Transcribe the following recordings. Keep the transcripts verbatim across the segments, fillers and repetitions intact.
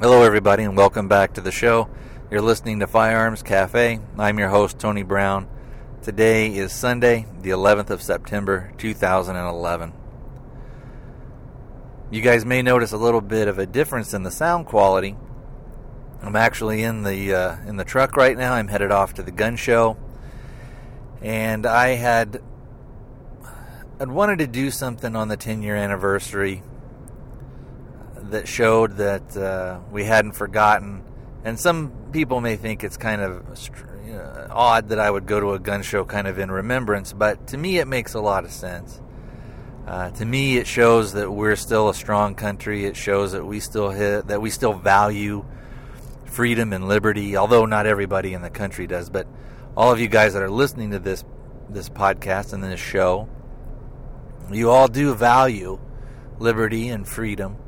Hello, everybody, and welcome back to the show. You're listening to Firearms Cafe. I'm your host, Tony Brown. Today is Sunday, the eleventh of September, two thousand eleven. You guys may notice a little bit of a difference in the sound quality. I'm actually in the uh, in the truck right now. I'm headed off to the gun show, and I had I'd wanted to do something on the ten-year anniversary that showed that uh, we hadn't forgotten. And some people may think it's kind of you know, odd that I would go to a gun show kind of in remembrance, but to me it makes a lot of sense. Uh, to me, it shows that we're still a strong country. It shows that we still hit, that we still value freedom and liberty, although not everybody in the country does. But all of you guys that are listening to this this podcast and this show, you all do value liberty and freedom.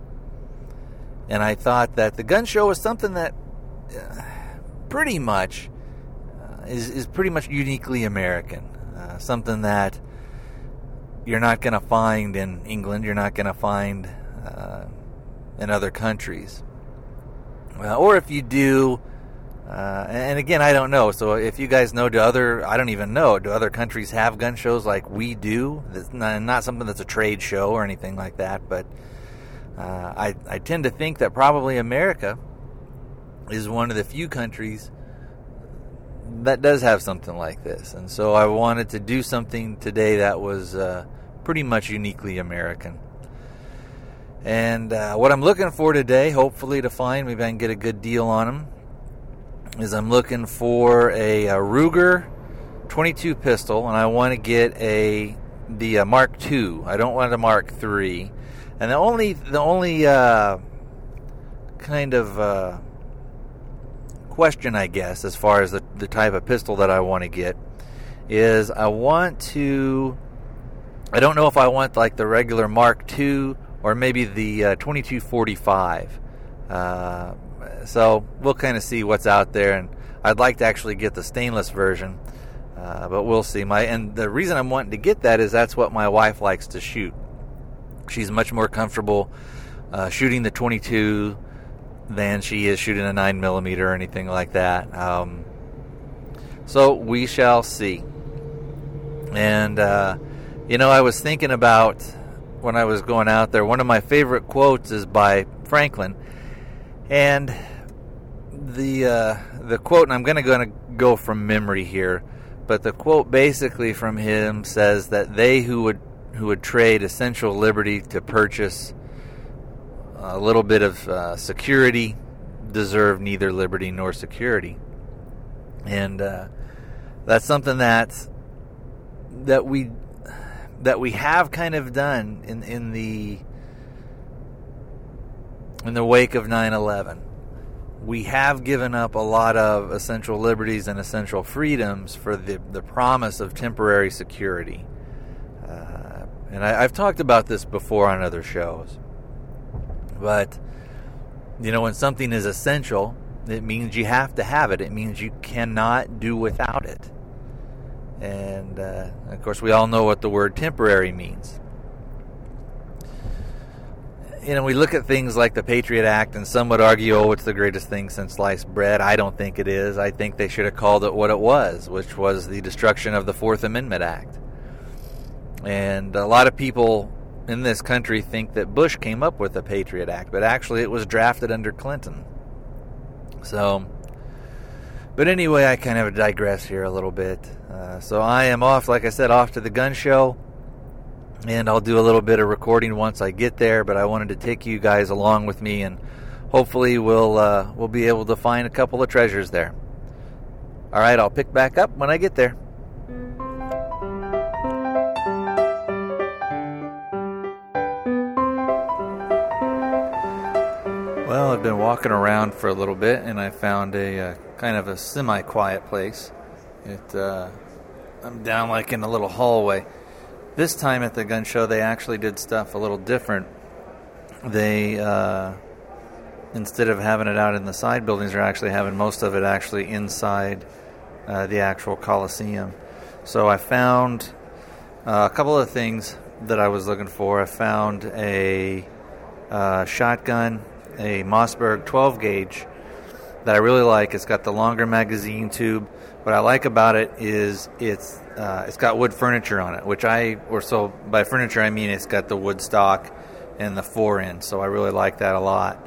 And I thought that the gun show was something that uh, pretty much uh, is, is pretty much uniquely American. Uh, something that you're not going to find in England. You're not going to find uh, in other countries. Uh, or if you do, uh, and again, I don't know. So if you guys know, do other, I don't even know, do other countries have gun shows like we do? That's not, not something that's a trade show or anything like that, but Uh, I, I tend to think that probably America is one of the few countries that does have something like this. And so I wanted to do something today that was uh, pretty much uniquely American. And uh, what I'm looking for today, hopefully to find, maybe I can get a good deal on them, is I'm looking for a, a Ruger twenty-two pistol, and I want to get a the uh, Mark two. I don't want a Mark three. And the only the only uh, kind of uh, question, I guess, as far as the, the type of pistol that I want to get is I want to, I don't know if I want like the regular Mark two or maybe the uh, twenty-two forty-five. Uh, so we'll kind of see what's out there. And I'd like to actually get the stainless version, uh, but we'll see. My And the reason I'm wanting to get that is that's what my wife likes to shoot. She's much more comfortable uh, shooting the twenty-two than she is shooting a nine millimeter or anything like that. Um, so we shall see. And, uh, you know, I was thinking about when I was going out there, one of my favorite quotes is by Franklin. And the uh, the quote, and I'm going to go from memory here, but the quote basically from him says that they who would who would trade essential liberty to purchase a little bit of uh, security deserve neither liberty nor security. And uh, that's something that that we that we have kind of done in in the in the wake of nine eleven. We have given up a lot of essential liberties and essential freedoms for the the promise of temporary security. And I, I've talked about this before on other shows. But, you know, when something is essential, it means you have to have it. It means you cannot do without it. And, uh, of course, we all know what the word temporary means. You know, we look at things like the Patriot Act, and some would argue, oh, it's the greatest thing since sliced bread. I don't think it is. I think they should have called it what it was, which was the destruction of the Fourth Amendment Act. And a lot of people in this country think that Bush came up with the Patriot Act, but actually it was drafted under Clinton. So, but anyway, I kind of digress here a little bit. Uh, so I am off, like I said, off to the gun show, and I'll do a little bit of recording once I get there, but I wanted to take you guys along with me, and hopefully we'll, uh, we'll be able to find a couple of treasures there. All right, I'll pick back up when I get there. Well, I've been walking around for a little bit, and I found a uh, kind of a semi-quiet place. It, uh, I'm down like in a little hallway. This time at the gun show, they actually did stuff a little different. They, uh, instead of having it out in the side buildings, they're actually having most of it actually inside uh, the actual Coliseum. So I found uh, a couple of things that I was looking for. I found a uh, shotgun. a Mossberg twelve gauge that I really like. It's got the longer magazine tube. What I like about it is it's uh, it's got wood furniture on it, which I, or so by furniture I mean it's got the wood stock and the fore end, so I really like that a lot.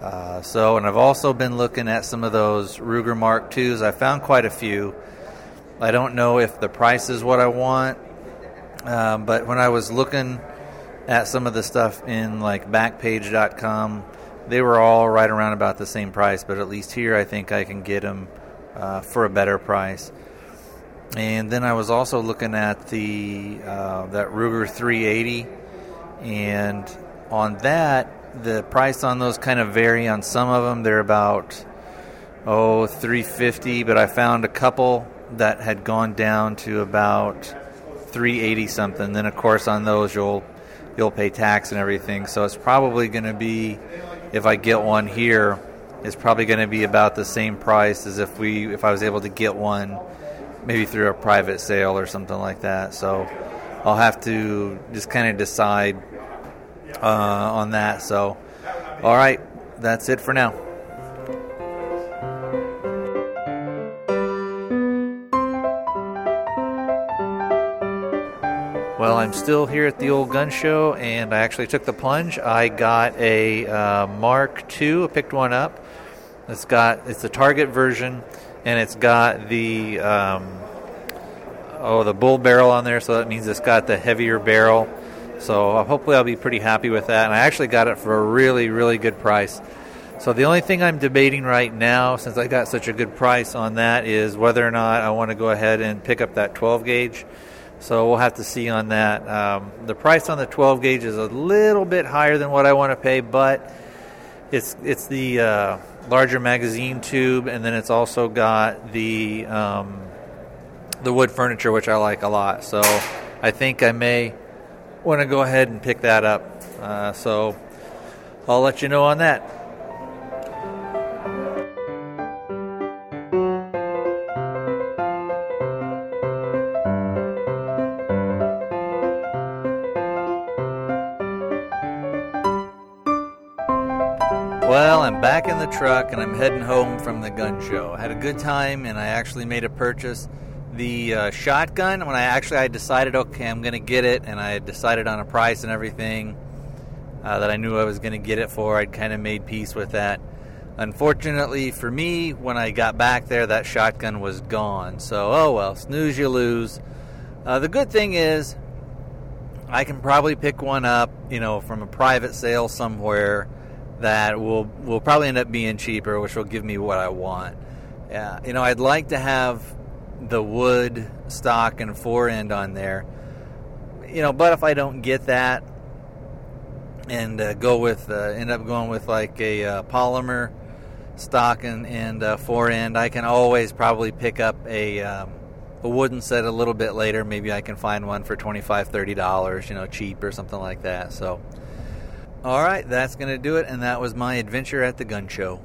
Uh, so, and I've also been looking at some of those Ruger Mark twos. I found quite a few. I don't know if the price is what I want, um, but when I was looking at some of the stuff in like Backpage dot com, they were all right around about the same price, but at least here I think I can get them uh, for a better price. And then I was also looking at the uh, that Ruger three eighty, and on that, the price on those kind of vary. On some of them, they're about oh three fifty, but I found a couple that had gone down to about three eighty something. Then of course on those you'll you'll pay tax and everything, so it's probably going to be, if I get one here, it's probably going to be about the same price as if we if I was able to get one maybe through a private sale or something like that. So I'll have to just kind of decide uh, on that. So, all right, that's it for now. Well, I'm still here at the old gun show, and I actually took the plunge. I got a uh, Mark two. I picked one up. It's got it's the target version, and it's got the. Um, Oh, the bull barrel on there, so that means it's got the heavier barrel. So hopefully I'll be pretty happy with that. And I actually got it for a really, really good price. So the only thing I'm debating right now, since I got such a good price on that, is whether or not I want to go ahead and pick up that twelve gauge. So we'll have to see on that. Um, the price on the twelve gauge is a little bit higher than what I want to pay, but it's it's the uh, larger magazine tube, and then it's also got the... Um, the wood furniture, which I like a lot, so I think I may want to go ahead and pick that up, uh, so I'll let you know on that. Well, I'm back in the truck and I'm heading home from the gun show. I had a good time, and I actually made a purchase. The uh, shotgun, when I actually I decided, okay, I'm going to get it, and I had decided on a price and everything uh, that I knew I was going to get it for, I'd kind of made peace with that. Unfortunately for me, when I got back there, that shotgun was gone. So, oh well, snooze you lose. Uh, the good thing is I can probably pick one up, you know, from a private sale somewhere that will, will probably end up being cheaper, which will give me what I want. Uh, you know, I'd like to have the wood stock and fore end on there, you know, but if I don't get that and uh, go with uh, end up going with like a uh, polymer stock and, and uh, fore end, I can always probably pick up a um, a wooden set a little bit later. Maybe I can find one for twenty-five dollars, thirty dollars, you know, cheap or something like that. So all right, that's going to do it, and that was my adventure at the gun show.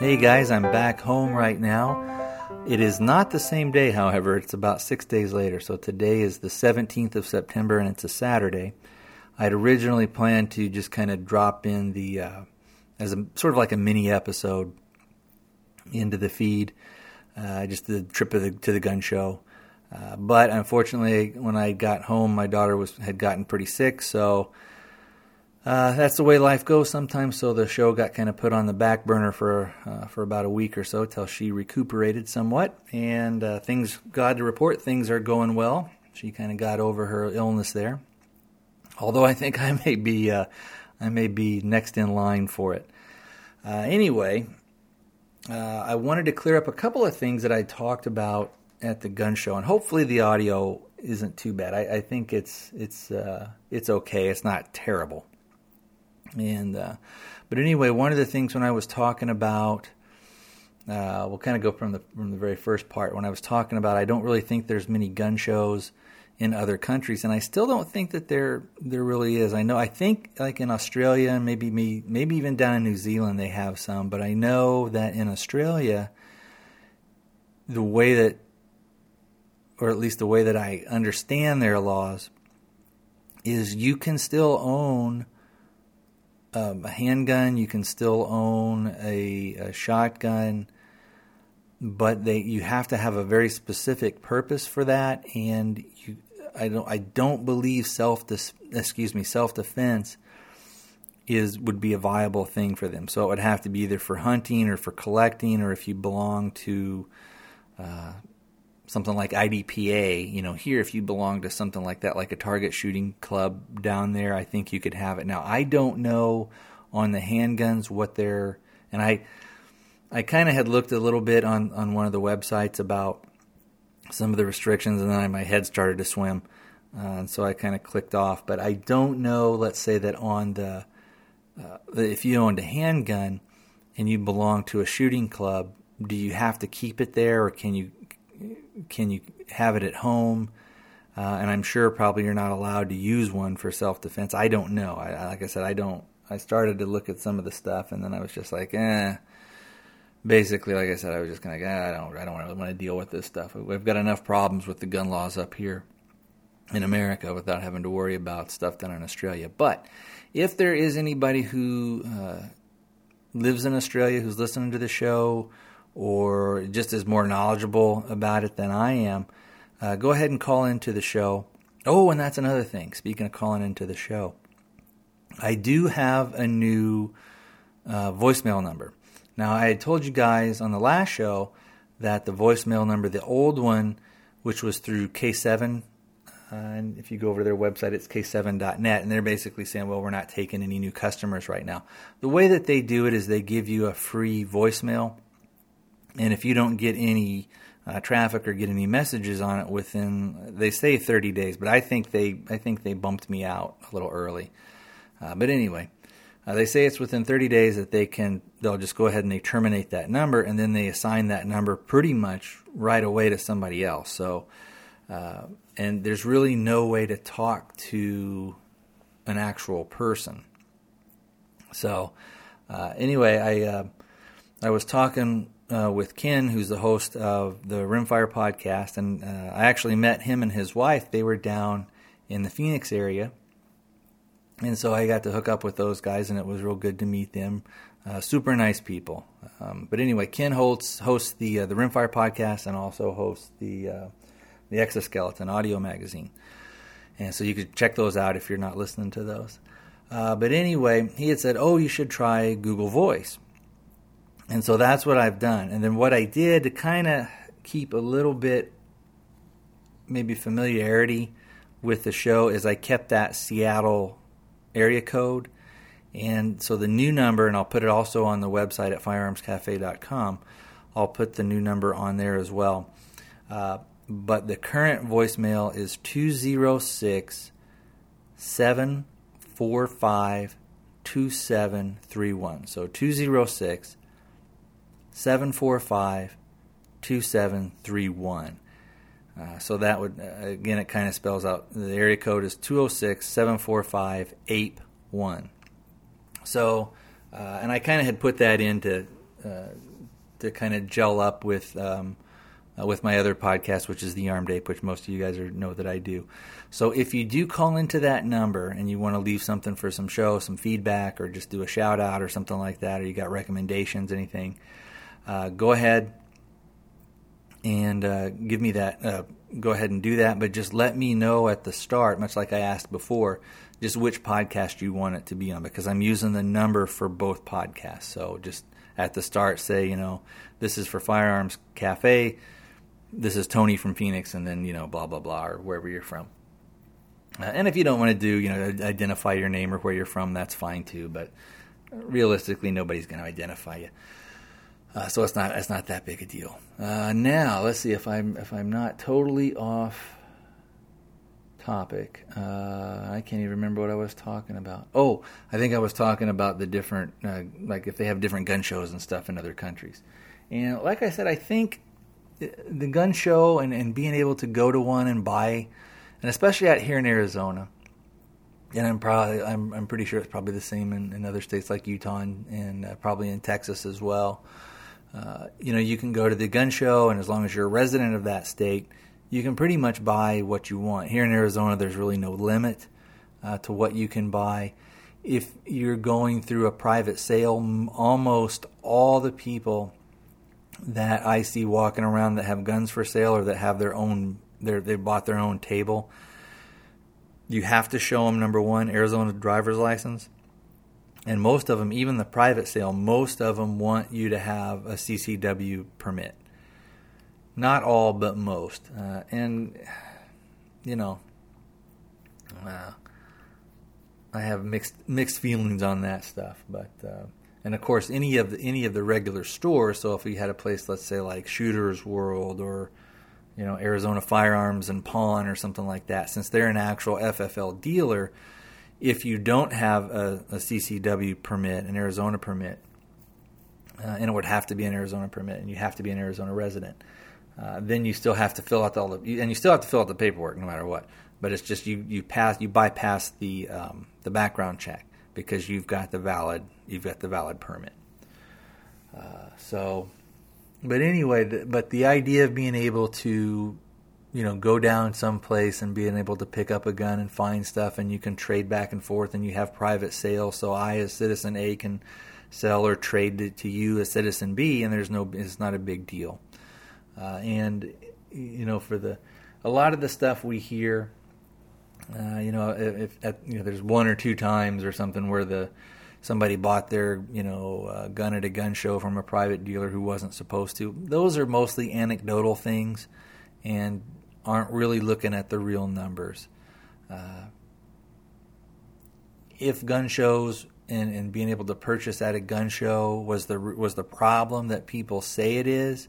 Hey guys, I'm back home right now. It is not the same day, however. It's about six days later. So today is the seventeenth of September, and it's a Saturday. I'd originally planned to just kind of drop in the, uh, as a sort of like a mini episode into the feed, uh, just the trip of the, to the gun show. Uh, but unfortunately, when I got home, my daughter was had gotten pretty sick, so... Uh, that's the way life goes sometimes, so the show got kind of put on the back burner for uh, for about a week or so till she recuperated somewhat, and uh, things, glad to report, things are going well. She kind of got over her illness there, although I think I may be uh, I may be next in line for it. Uh, anyway, uh, I wanted to clear up a couple of things that I talked about at the gun show, and hopefully the audio isn't too bad. I, I think it's it's uh, it's okay. It's not terrible. And uh, but anyway, one of the things when I was talking about, uh, we'll kind of go from the from the very first part. When I was talking about, I don't really think there's many gun shows in other countries, and I still don't think that there there really is. I know I think like in Australia and maybe me maybe even down in New Zealand they have some, but I know that in Australia the way that, or at least the way that I understand their laws, is you can still own um, a handgun, you can still own a, a shotgun, but they you have to have a very specific purpose for that, and you I don't I don't believe self excuse me self defense is would be a viable thing for them. So it would have to be either for hunting or for collecting, or if you belong to uh, something like I D P A, you know, here if you belong to something like that, like a target shooting club down there, I think you could have it. Now I don't know on the handguns what they're, and I I kind of had looked a little bit on, on one of the websites about some of the restrictions, and then my head started to swim, uh, and so I kind of clicked off. But I don't know, let's say that on the, uh, if you owned a handgun and you belong to a shooting club, do you have to keep it there, or can you can you have it at home? Uh, and I'm sure probably you're not allowed to use one for self-defense. I don't know. I, like I said, I don't. I started to look at some of the stuff, and then I was just like, eh. Basically, like I said, I was just kind of like, ah, I don't, I don't really want to deal with this stuff. We've got enough problems with the gun laws up here in America without having to worry about stuff down in Australia. But if there is anybody who uh, lives in Australia who's listening to the show or just is more knowledgeable about it than I am, uh, go ahead and call into the show. Oh, and that's another thing. Speaking of calling into the show, I do have a new uh, voicemail number. Now, I had told you guys on the last show that the voicemail number, the old one, which was through K seven, uh, and if you go over to their website, it's K seven dot net, and they're basically saying, well, we're not taking any new customers right now. The way that they do it is they give you a free voicemail, and if you don't get any uh, traffic or get any messages on it within, they say thirty days, but I think they, I think they bumped me out a little early. Uh, but anyway. Uh, they say it's within thirty days that they can, they'll just go ahead and they terminate that number, and then they assign that number pretty much right away to somebody else. So, uh, and there's really no way to talk to an actual person. So, uh, anyway, I uh, I was talking uh, with Ken, who's the host of the Rimfire podcast, and uh, I actually met him and his wife. They were down in the Phoenix area. And so I got to hook up with those guys, and it was real good to meet them. Uh, super nice people. Um, but anyway, Ken Holtz hosts the uh, the Rimfire podcast and also hosts the uh, the Exoskeleton audio magazine. And so you could check those out if you're not listening to those. Uh, but anyway, he had said, oh, you should try Google Voice. And so that's what I've done. And then what I did to kind of keep a little bit maybe familiarity with the show is I kept that Seattle area code, and so the new number, and I'll put it also on the website at firearms cafe dot com. I'll put the new number on there as well. Uh, but the current voicemail is two oh six, seven four five, two seven three one. So two oh six, seven four five, two seven three one. Uh, so that would, uh, again, it kind of spells out, the area code is two oh six, seven four five, A P E one. So, uh, and I kind of had put that in to, uh, to kind of gel up with um, uh, with my other podcast, which is the Armed Ape, which most of you guys are, know that I do. So if you do call into that number and you want to leave something for some show, some feedback, or just do a shout out or something like that, or you got recommendations, anything, uh, go ahead and uh, give me that, uh, go ahead and do that, but just let me know at the start, much like I asked before, just which podcast you want it to be on, because I'm using the number for both podcasts. So just at the start say, you know, this is for Firearms Cafe, this is Tony from Phoenix, and then, you know, blah, blah, blah, or wherever you're from. Uh, and if you don't want to do, you know, identify your name or where you're from, that's fine too, but realistically, nobody's going to identify you. Uh, so it's not it's not that big a deal. Uh, now let's see if I'm if I'm not totally off topic. Uh, I can't even remember what I was talking about. Oh, I think I was talking about the different uh, like if they have different gun shows and stuff in other countries. And like I said, I think the gun show and, and being able to go to one and buy and especially out here in Arizona, and I'm probably I'm I'm pretty sure it's probably the same in, in other states like Utah and, and uh, probably in Texas as well. Uh, you know, you can go to the gun show, and as long as you're a resident of that state, you can pretty much buy what you want. Here in Arizona, there's really no limit uh, to what you can buy. If you're going through a private sale, almost all the people that I see walking around that have guns for sale or that have their own, they they bought their own table, you have to show them, number one, Arizona driver's license. And most of them, even the private sale, most of them want you to have a C C W permit. Not all, but most. Uh, and, you know, uh, I have mixed mixed feelings on that stuff. But uh, and, of course, any of the, any of the regular stores, so if we had a place, let's say, like Shooter's World or, you know, Arizona Firearms and Pawn or something like that, since they're an actual F F L dealer, if you don't have a, a C C W permit, an Arizona permit, uh, and it would have to be an Arizona permit, and you have to be an Arizona resident, uh, then you still have to fill out all the and you still have to fill out the paperwork no matter what. But it's just you you pass you bypass the um, the background check because you've got the valid you've got the valid permit. Uh, so, but anyway, the, but the idea of being able to, you know, go down someplace and being able to pick up a gun and find stuff, and you can trade back and forth, and you have private sales. So I, as citizen A, can sell or trade it to you as citizen B, and there's no, it's not a big deal. Uh, and you know, for the a lot of the stuff we hear, uh, you know, if at, you know, there's one or two times or something where the somebody bought their you know uh, gun at a gun show from a private dealer who wasn't supposed to. Those are mostly anecdotal things, and aren't really looking at the real numbers. Uh, if gun shows and, and being able to purchase at a gun show was the was the problem that people say it is,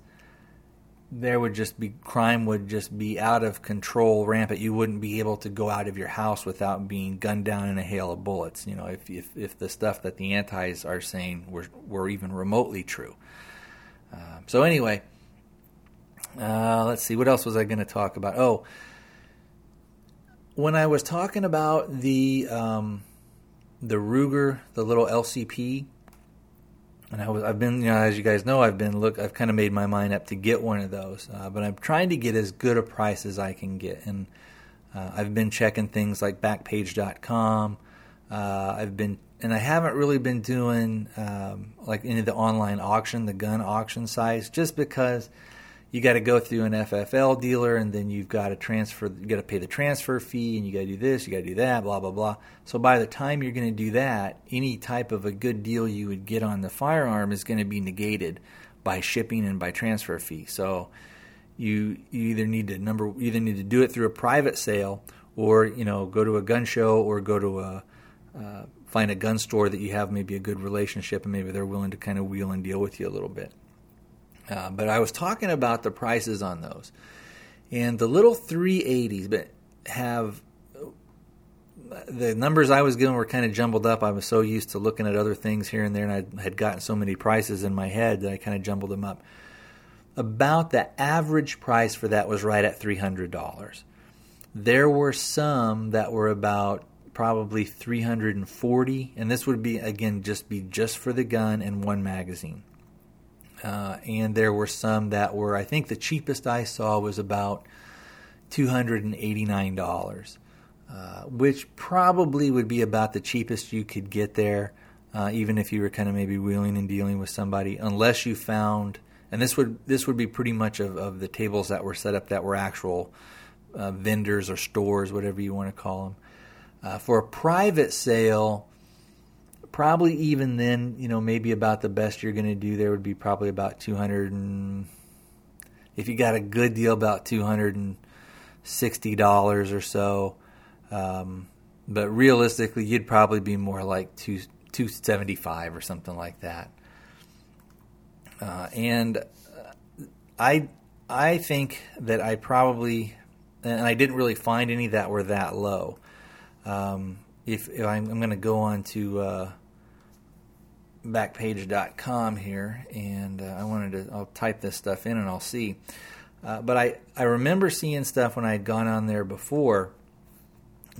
there would just be crime would just be out of control, rampant. You wouldn't be able to go out of your house without being gunned down in a hail of bullets. You know, if if, if the stuff that the antis are saying were were even remotely true. Uh, so anyway. Uh, let's see, what else was I going to talk about? Oh, when I was talking about the um, the Ruger, the little L C P, and I was I've been, you know, as you guys know, I've been look, I've kind of made my mind up to get one of those, uh, but I'm trying to get as good a price as I can get, and uh, I've been checking things like Backpage dot com. Uh, I've been, and I haven't really been doing um, like any of the online auction, the gun auction sites, just because you got to go through an F F L dealer, and then you've got to transfer. You got to pay the transfer fee, and you got to do this, you got to do that, blah blah blah. So by the time you're going to do that, any type of a good deal you would get on the firearm is going to be negated by shipping and by transfer fee. So you you either need to number you either need to do it through a private sale, or you know go to a gun show, or go to a uh, find a gun store that you have maybe a good relationship, and maybe they're willing to kind of wheel and deal with you a little bit. Uh, but I was talking about the prices on those, and the little three eighties but have the numbers I was given were kind of jumbled up. I was so used to looking at other things here and there, and I had gotten so many prices in my head that I kind of jumbled them up. About the average price for that was right at three hundred dollars. There were some that were about probably three hundred forty dollars, and this would be again just be just for the gun and one magazine. Uh, and there were some that were, I think the cheapest I saw was about two hundred eighty-nine dollars, uh, which probably would be about the cheapest you could get there, uh, even if you were kind of maybe wheeling and dealing with somebody, unless you found, and this would this would be pretty much of, of the tables that were set up that were actual uh, vendors or stores, whatever you want to call them. Uh, for a private sale, probably even then, you know, maybe about the best you're going to do there would be probably about two hundred, and if you got a good deal, about two hundred sixty dollars or so. Um, but realistically, you'd probably be more like two two seventy-five or something like that. Uh, and I I think that I probably, and I didn't really find any that were that low. Um, if, if I'm, I'm going to go on to Uh, Backpage dot com here, and uh, I wanted to, I'll type this stuff in and I'll see. Uh, but I, I remember seeing stuff when I had gone on there before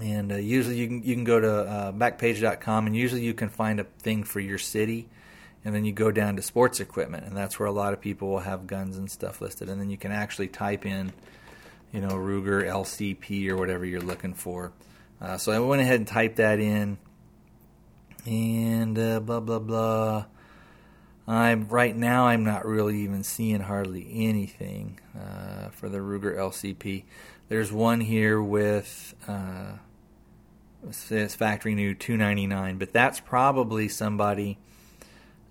And uh, usually you can you can go to uh, Backpage dot com, and usually you can find a thing for your city, and then you go down to sports equipment, and that's where a lot of people will have guns and stuff listed. And then you can actually type in, you know, Ruger L C P or whatever you're looking for. Uh, so I went ahead and typed that in, and uh, blah blah blah. I'm right now I'm not really even seeing hardly anything uh, for the Ruger L C P. There's one here with uh, it says factory new two ninety-nine, but that's probably somebody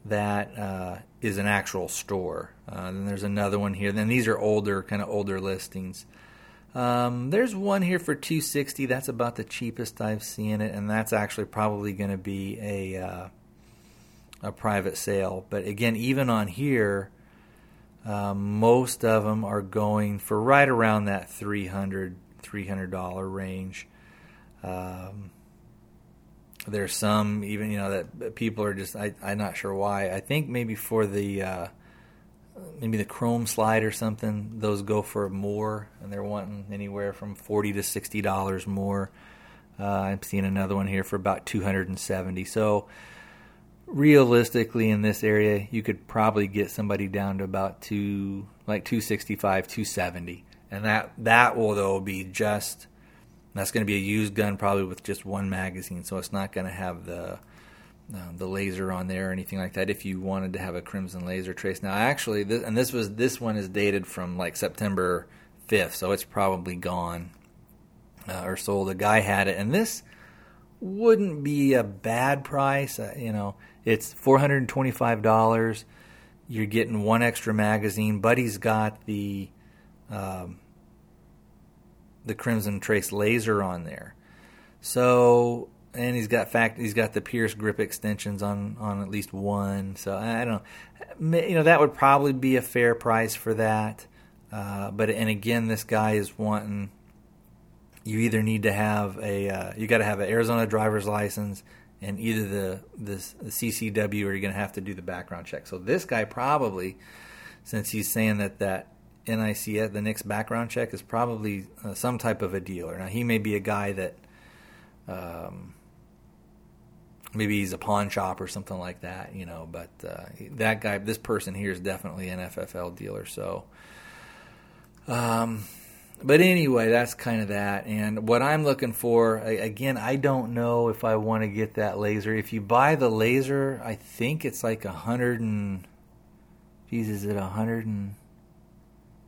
that uh, is an actual store. Uh, then there's another one here. Then these are older, kind of older listings. Um, there's one here for two sixty. That's about the cheapest I've seen it, and that's actually probably going to be a uh, a private sale. But again, even on here. Uh, most of them are going for right around that three hundred dollars range. Um, there's some even, you know, that, that people are just, I, I'm not sure why. I think maybe for the, uh, maybe the chrome slide or something, those go for more, and they're wanting anywhere from forty to sixty dollars more. Uh, I'm seeing another one here for about two hundred seventy dollars. So, realistically, in this area, you could probably get somebody down to about two, like two sixty-five, two seventy, and that that will though be just. That's going to be a used gun, probably with just one magazine, so it's not going to have the uh, the laser on there or anything like that. If you wanted to have a Crimson laser trace, now actually, this, and this was this one is dated from like September fifth, so it's probably gone uh, or sold. A guy had it, and this wouldn't be a bad price, uh, you know. It's four hundred twenty-five dollars. You're getting one extra magazine. Buddy's got the um, the Crimson Trace laser on there. So, and he's got fact he's got the Pierce grip extensions on, on at least one. So I don't know. You know, that would probably be a fair price for that. Uh, but and again, this guy is wanting. You either need to have a uh, you got to have an Arizona driver's license. And either the, the the C C W or you're going to have to do the background check. So this guy probably, since he's saying that that N I C S, the N I C S background check, is probably uh, some type of a dealer. Now, he may be a guy that um, maybe he's a pawn shop or something like that, you know. But uh, that guy, this person here is definitely an F F L dealer. So, um, but anyway, that's kind of that. And what I'm looking for, again, I don't know if I want to get that laser. If you buy the laser, I think it's like a hundred and, geez, is it a hundred and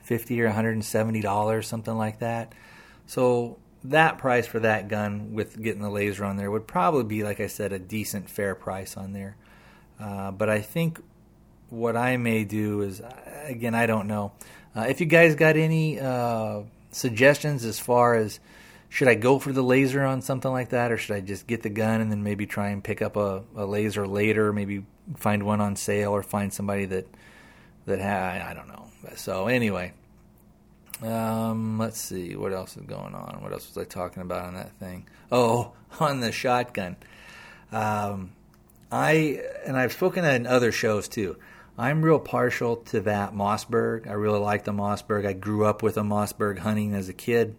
fifty or a hundred and seventy dollars, something like that. So that price for that gun with getting the laser on there would probably be, like I said, a decent fair price on there. Uh, but I think what I may do is, again, I don't know. Uh, if you guys got any uh, suggestions as far as should I go for the laser on something like that, or should I just get the gun and then maybe try and pick up a, a laser later, maybe find one on sale or find somebody that that ha- I don't know. So anyway, um, let's see what else is going on. What else was I talking about on that thing? Oh, on the shotgun. Um, I and I've spoken in other shows too. I'm real partial to that Mossberg. I really like the Mossberg. I grew up with a Mossberg hunting as a kid.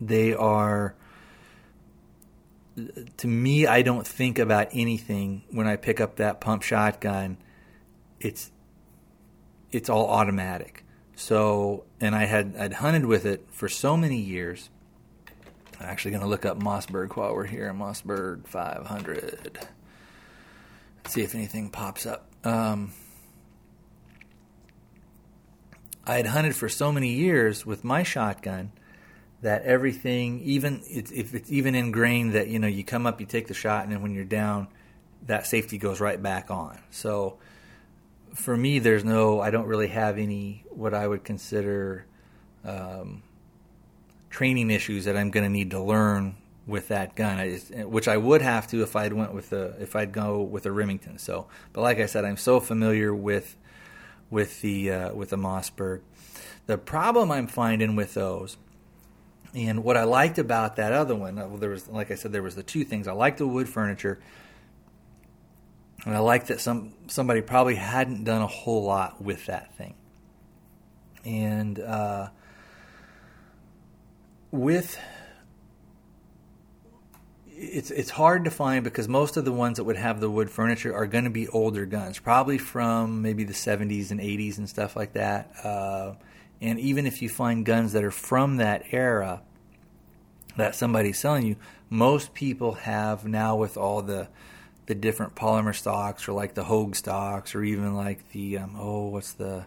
They are, to me, I don't think about anything when I pick up that pump shotgun. It's it's all automatic. So, and I had I'd hunted with it for so many years. I'm actually going to look up Mossberg while we're here. Mossberg five hundred. Let's see if anything pops up. Um, I had hunted for so many years with my shotgun that everything, even it's, if it's even ingrained that, you know, you come up, you take the shot, and then when you're down, that safety goes right back on. So for me, there's no, I don't really have any what I would consider um, training issues that I'm going to need to learn with that gun, I just, which I would have to if I'd went with the if I'd go with a Remington. So, but like I said, I'm so familiar with with the uh, with the Mossberg. The problem I'm finding with those, and what I liked about that other one, well, there was like I said, there was the two things. I liked the wood furniture, and I liked that some somebody probably hadn't done a whole lot with that thing, and uh, with it's it's hard to find because most of the ones that would have the wood furniture are going to be older guns, probably from maybe the seventies and eighties and stuff like that. Uh, and even if you find guns that are from that era that somebody's selling you, most people have now with all the the different polymer stocks or like the Hogue stocks or even like the, um, oh, what's the,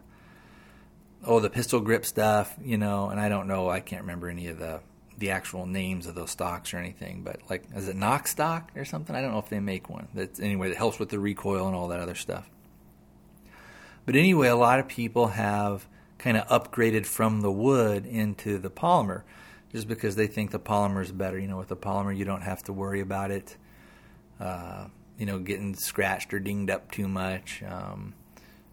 oh, the pistol grip stuff, you know, and I don't know, I can't remember any of the, the actual names of those stocks or anything, but like, is it Knox stock or something? I don't know if they make one. That's, anyway, that helps with the recoil and all that other stuff. But anyway, a lot of people have kind of upgraded from the wood into the polymer just because they think the polymer is better. You know, with the polymer, you don't have to worry about it, uh, you know, getting scratched or dinged up too much. Um,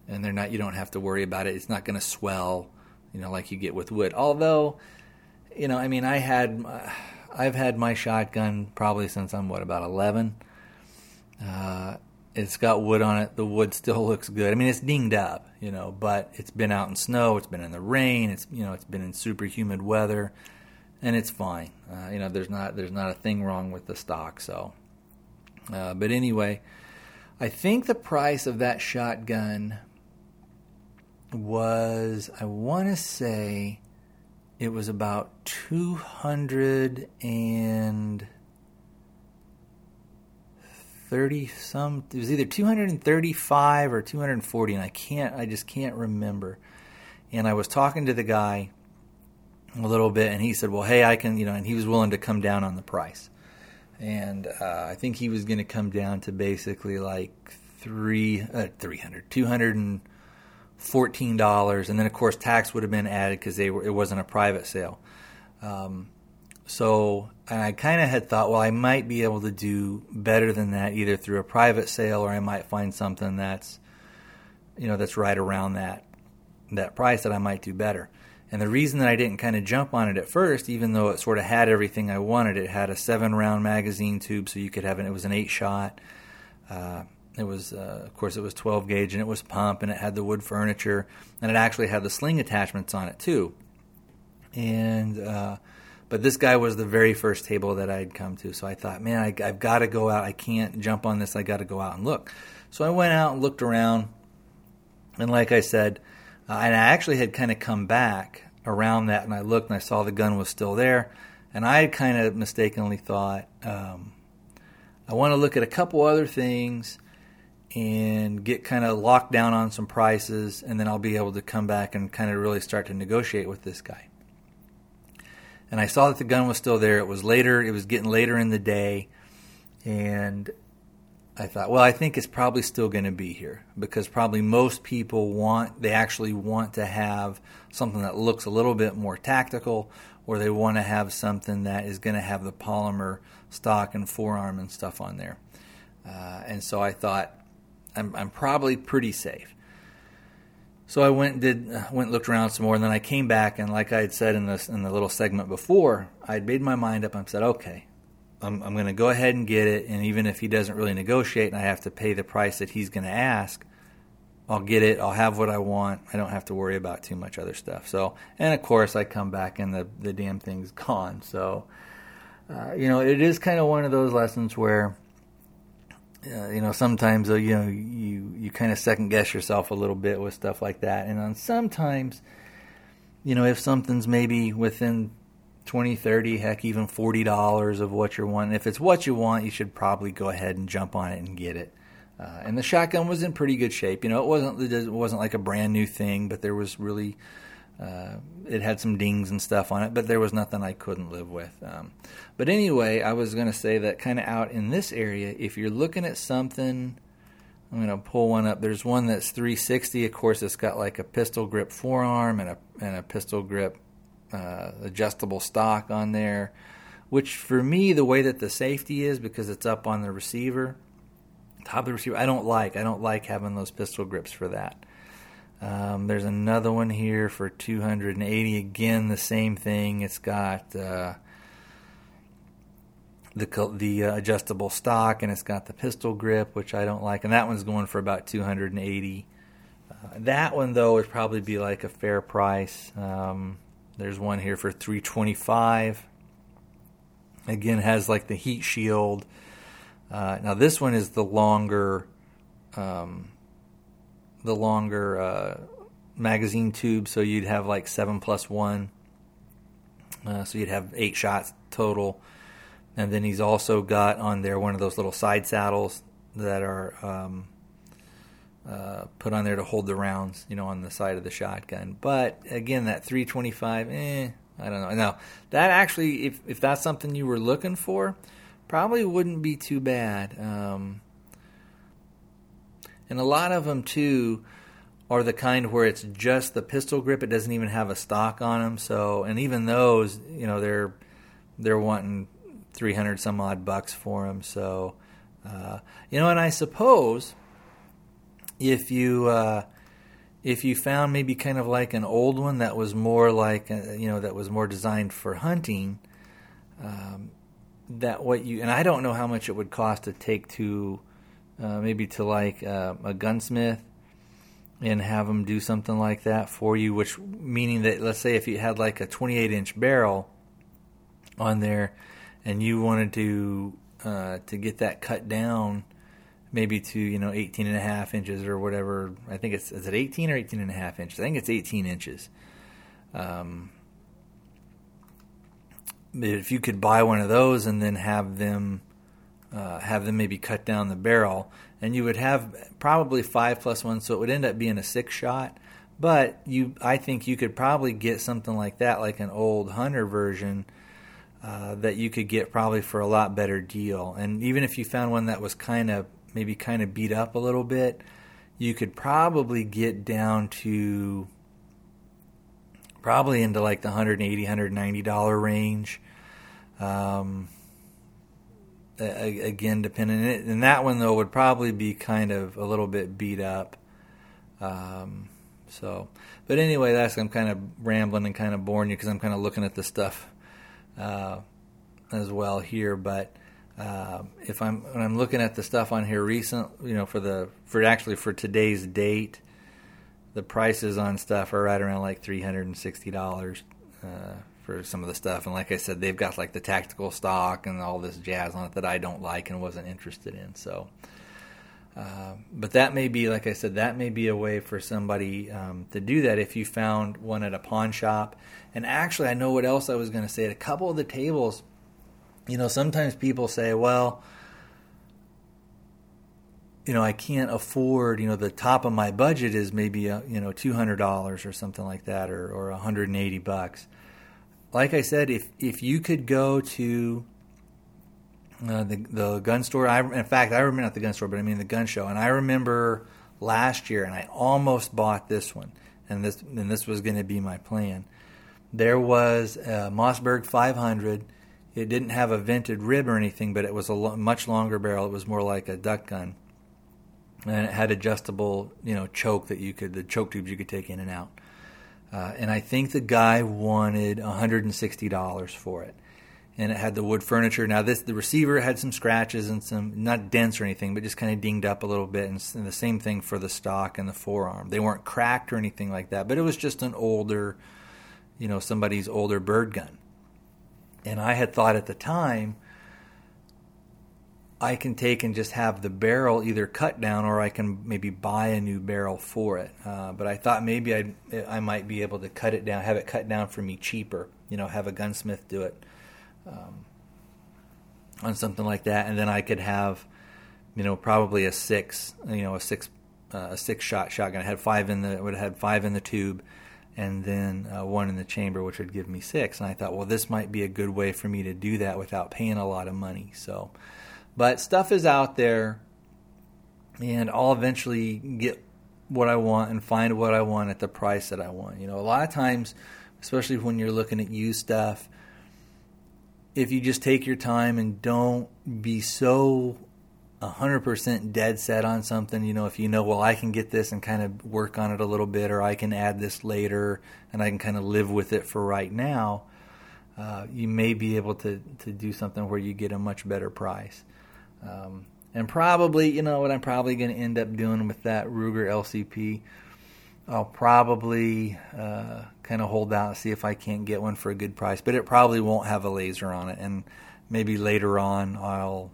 and they're not, you don't have to worry about it. It's not going to swell, you know, like you get with wood. Although, you know, I mean, I had, I've had my shotgun probably since I'm, what, about eleven. Uh, it's got wood on it. The wood still looks good. I mean, it's dinged up, you know, but it's been out in snow. It's been in the rain. It's, you know, it's been in super humid weather and it's fine. Uh, you know, there's not, there's not a thing wrong with the stock. So, Uh, but anyway, I think the price of that shotgun was, I want to say it was about two hundred thirty some, it was either two hundred thirty-five or two hundred forty. And I can't, I just can't remember. And I was talking to the guy a little bit and he said, well, hey, I can, you know, and he was willing to come down on the price. And uh, I think he was going to come down to basically like three, uh, three hundred, two hundred fourteen dollars. And then, of course, tax would have been added because they were, it wasn't a private sale. Um, so and I kind of had thought, well, I might be able to do better than that either through a private sale or I might find something that's, you know, that's right around that that price that I might do better. And the reason that I didn't kind of jump on it at first, even though it sort of had everything I wanted, it had a seven-round magazine tube, so you could have an, it was an eight-shot. Uh, it was, uh, of course, it was twelve gauge, and it was pump, and it had the wood furniture, and it actually had the sling attachments on it too. And uh, but this guy was the very first table that I had come to, so I thought, man, I, I've got to go out. I can't jump on this. I got to go out and look. So I went out and looked around, and like I said. Uh, and I actually had kind of come back around that, and I looked, and I saw the gun was still there. And I had kind of mistakenly thought, um, I want to look at a couple other things and get kind of locked down on some prices, and then I'll be able to come back and kind of really start to negotiate with this guy. And I saw that the gun was still there. It was later. It was getting later in the day, and I thought, well, I think it's probably still going to be here because probably most people want, they actually want to have something that looks a little bit more tactical, or they want to have something that is going to have the polymer stock and forearm and stuff on there. Uh, and so I thought, I'm, I'm probably pretty safe. So I went and did, went and looked around some more, and then I came back, and like I had said in this, in the little segment before, I had made my mind up and said, okay, I'm, I'm going to go ahead and get it, and even if he doesn't really negotiate and I have to pay the price that he's going to ask, I'll get it. I'll have what I want. I don't have to worry about too much other stuff. So, and of course, I come back and the, the damn thing's gone. So, uh, you know, it is kind of one of those lessons where, uh, you know, sometimes, you know, you, you kind of second guess yourself a little bit with stuff like that. And on sometimes, you know, if something's maybe within twenty, thirty, heck, even forty dollars of what you're wanting. If it's what you want, you should probably go ahead and jump on it and get it. Uh, and the shotgun was in pretty good shape. You know, it wasn't it wasn't like a brand new thing, but there was really, uh, it had some dings and stuff on it, but there was nothing I couldn't live with. Um, but anyway, I was going to say that kind of out in this area, if you're looking at something, I'm going to pull one up. There's one that's three sixty. Of course, it's got like a pistol grip forearm and a and a pistol grip Uh, adjustable stock on there, which for me, the way that the safety is, because it's up on the receiver, top of the receiver, I don't like. I don't like having those pistol grips for that. Um, there's another one here for two hundred eighty. Again, the same thing. It's got uh, the the uh, adjustable stock, and it's got the pistol grip, which I don't like. And that one's going for about two hundred eighty. Uh, that one, though, would probably be like a fair price. Um There's one here for three twenty-five. Again, has like the heat shield. Uh, now this one is the longer, um, the longer uh, magazine tube, so you'd have like seven plus one, uh, so you'd have eight shots total. And then he's also got on there one of those little side saddles that are um, uh, put on there to hold the rounds, you know, on the side of the shotgun. But again, that three twenty-five, eh, I don't know. Now, that actually, if if that's something you were looking for, probably wouldn't be too bad. Um, and a lot of them, too, are the kind where it's just the pistol grip. It doesn't even have a stock on them. So, and even those, you know, they're they're wanting three hundred some odd bucks for them. So, uh, you know, and I suppose if you uh, if you found maybe kind of like an old one that was more like, uh, you know, that was more designed for hunting, um, that what you, and I don't know how much it would cost to take to uh, maybe to like uh, a gunsmith and have them do something like that for you, which meaning that let's say if you had like a twenty-eight inch barrel on there, and you wanted to uh, to get that cut down, maybe to, you know, eighteen and a half inches or whatever. I think it's is it eighteen or eighteen and a half inches? I think it's eighteen inches. Um, if you could buy one of those and then have them uh, have them maybe cut down the barrel, and you would have probably five plus one, so it would end up being a six shot. But you, I think you could probably get something like that, like an old hunter version. Uh, that you could get probably for a lot better deal. And even if you found one that was kind of maybe kind of beat up a little bit, you could probably get down to probably into like the one eighty, one ninety dollars range. Um, again, depending. And that one, though, would probably be kind of a little bit beat up. Um, so, but anyway, that's, I'm kind of rambling and kind of boring you because I'm kind of looking at the stuff Uh, as well here, but uh, if I'm when I'm looking at the stuff on here recent, you know, for the for actually for today's date, the prices on stuff are right around like three hundred sixty dollars uh, for some of the stuff. And like I said, they've got like the tactical stock and all this jazz on it that I don't like and wasn't interested in. So, uh, but that may be, like I said, that may be a way for somebody um, to do that if you found one at a pawn shop. And actually, I know what else I was going to say. At a couple of the tables, you know, sometimes people say, well, you know, I can't afford, you know, the top of my budget is maybe, a, you know, two hundred dollars or something like that, or, or one hundred eighty bucks. Like I said, if if you could go to uh, the, the gun store, I, in fact, I remember not the gun store, but I mean the gun show. And I remember last year, and I almost bought this one, and this and this was going to be my plan. There was a Mossberg five hundred. It didn't have a vented rib or anything, but it was a lo- much longer barrel. It was more like a duck gun, and it had adjustable, you know, choke that you could, the choke tubes you could take in and out. Uh, and I think the guy wanted one hundred sixty dollars for it, and it had the wood furniture. Now this, the receiver had some scratches and some, not dents or anything, but just kind of dinged up a little bit. And, and the same thing for the stock and the forearm. They weren't cracked or anything like that, but it was just an older, you know, somebody's older bird gun. And I had thought at the time, I can take and just have the barrel either cut down, or I can maybe buy a new barrel for it. Uh, but I thought maybe I I might be able to cut it down, have it cut down for me cheaper, you know, have a gunsmith do it um, on something like that. And then I could have, you know, probably a six, you know, a six, uh, a six shot shotgun. I had five in the, it would have had five in the tube, and then uh, one in the chamber, which would give me six. And I thought, well, this might be a good way for me to do that without paying a lot of money. So, but stuff is out there, and I'll eventually get what I want and find what I want at the price that I want. You know, a lot of times, especially when you're looking at used stuff, if you just take your time and don't be so one hundred percent dead set on something, you know, if you know, well, I can get this and kind of work on it a little bit, or I can add this later and I can kind of live with it for right now, uh, you may be able to, to do something where you get a much better price. Um, and probably, you know, what I'm probably going to end up doing with that Ruger L C P, I'll probably uh, kind of hold out and see if I can't get one for a good price, but it probably won't have a laser on it. And maybe later on I'll,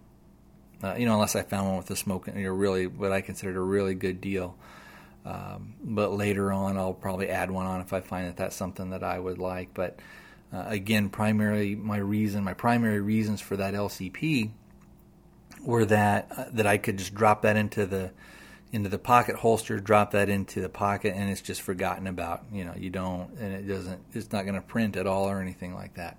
uh, you know, unless I found one with a smoke, you know, really what I considered a really good deal. Um, but later on, I'll probably add one on if I find that that's something that I would like. But uh, again, primarily my reason, my primary reasons for that L C P were that uh, that I could just drop that into the into the pocket holster, drop that into the pocket, and it's just forgotten about. You know, you don't, and it doesn't, it's not going to print at all or anything like that.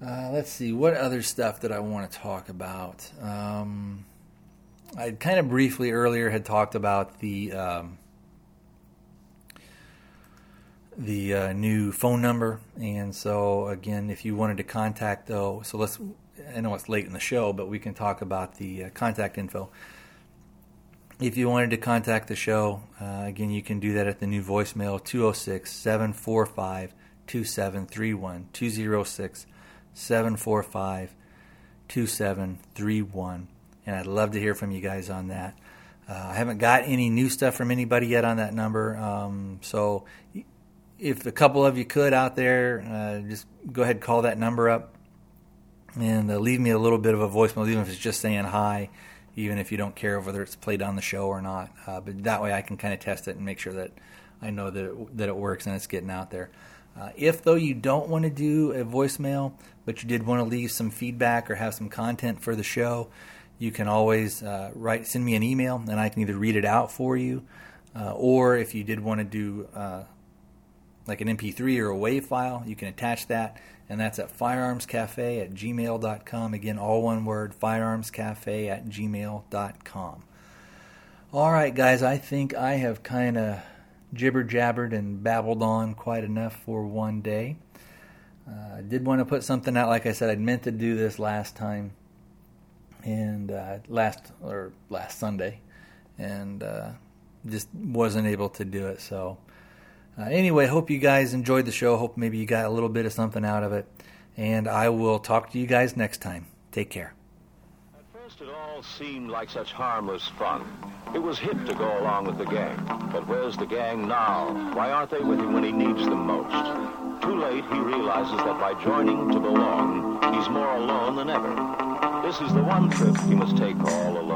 Uh, let's see, what other stuff that I want to talk about? Um, I kind of briefly earlier had talked about the um, the uh, new phone number, and so again, if you wanted to contact, though, so let's, I know it's late in the show, but we can talk about the uh, contact info. If you wanted to contact the show, uh, again, you can do that at the new voicemail, two oh six, seven four five, two seven three one, two oh six, seven four five, two seven three one. And I'd love to hear from you guys on that. Uh, I haven't got any new stuff from anybody yet on that number. Um, so if a couple of you could out there, uh, just go ahead and call that number up and uh, leave me a little bit of a voicemail, even if it's just saying hi, even if you don't care whether it's played on the show or not. Uh, but that way I can kind of test it and make sure that I know that it, that it works and it's getting out there. Uh, if, though, you don't want to do a voicemail, but you did want to leave some feedback or have some content for the show, you can always uh, write, send me an email, and I can either read it out for you, uh, or if you did want to do uh, like an M P three or a WAV file, you can attach that, and that's at firearms cafe at gmail dot com. Again, all one word, firearms cafe at gmail dot com. All right, guys, I think I have kind of jibber-jabbered and babbled on quite enough for one day. I uh, did want to put something out. Like I said, I meant to do this last time. And uh, last or last Sunday, and uh, just wasn't able to do it. So uh, anyway, hope you guys enjoyed the show. Hope maybe you got a little bit of something out of it. And I will talk to you guys next time. Take care. At first, it all seemed like such harmless fun. It was hip to go along with the gang. But where's the gang now? Why aren't they with him when he needs them most? Too late, he realizes that by joining to belong, he's more alone than ever. This is the one trip you must take all alone.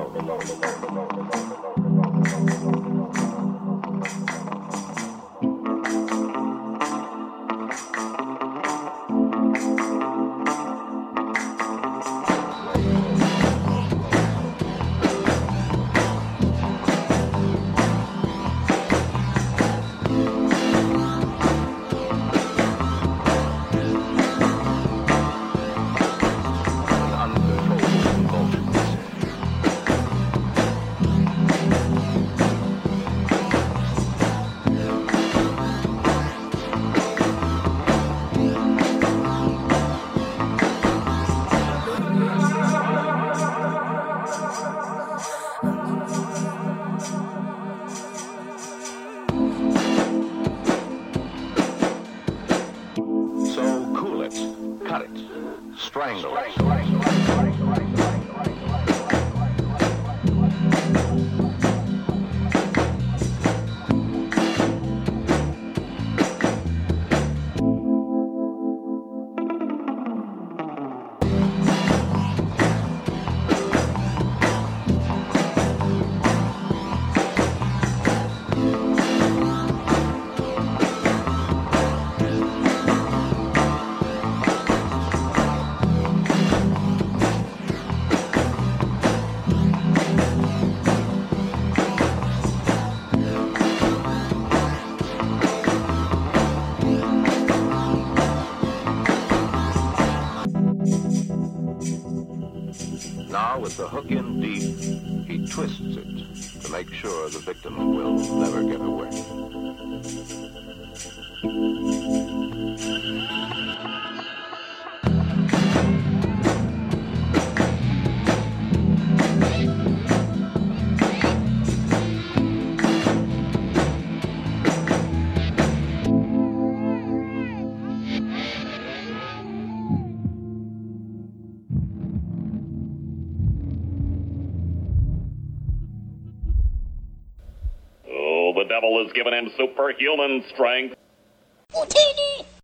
The hook in deep, he twists it to make sure the victim will never get away. Given him superhuman strength. Oh,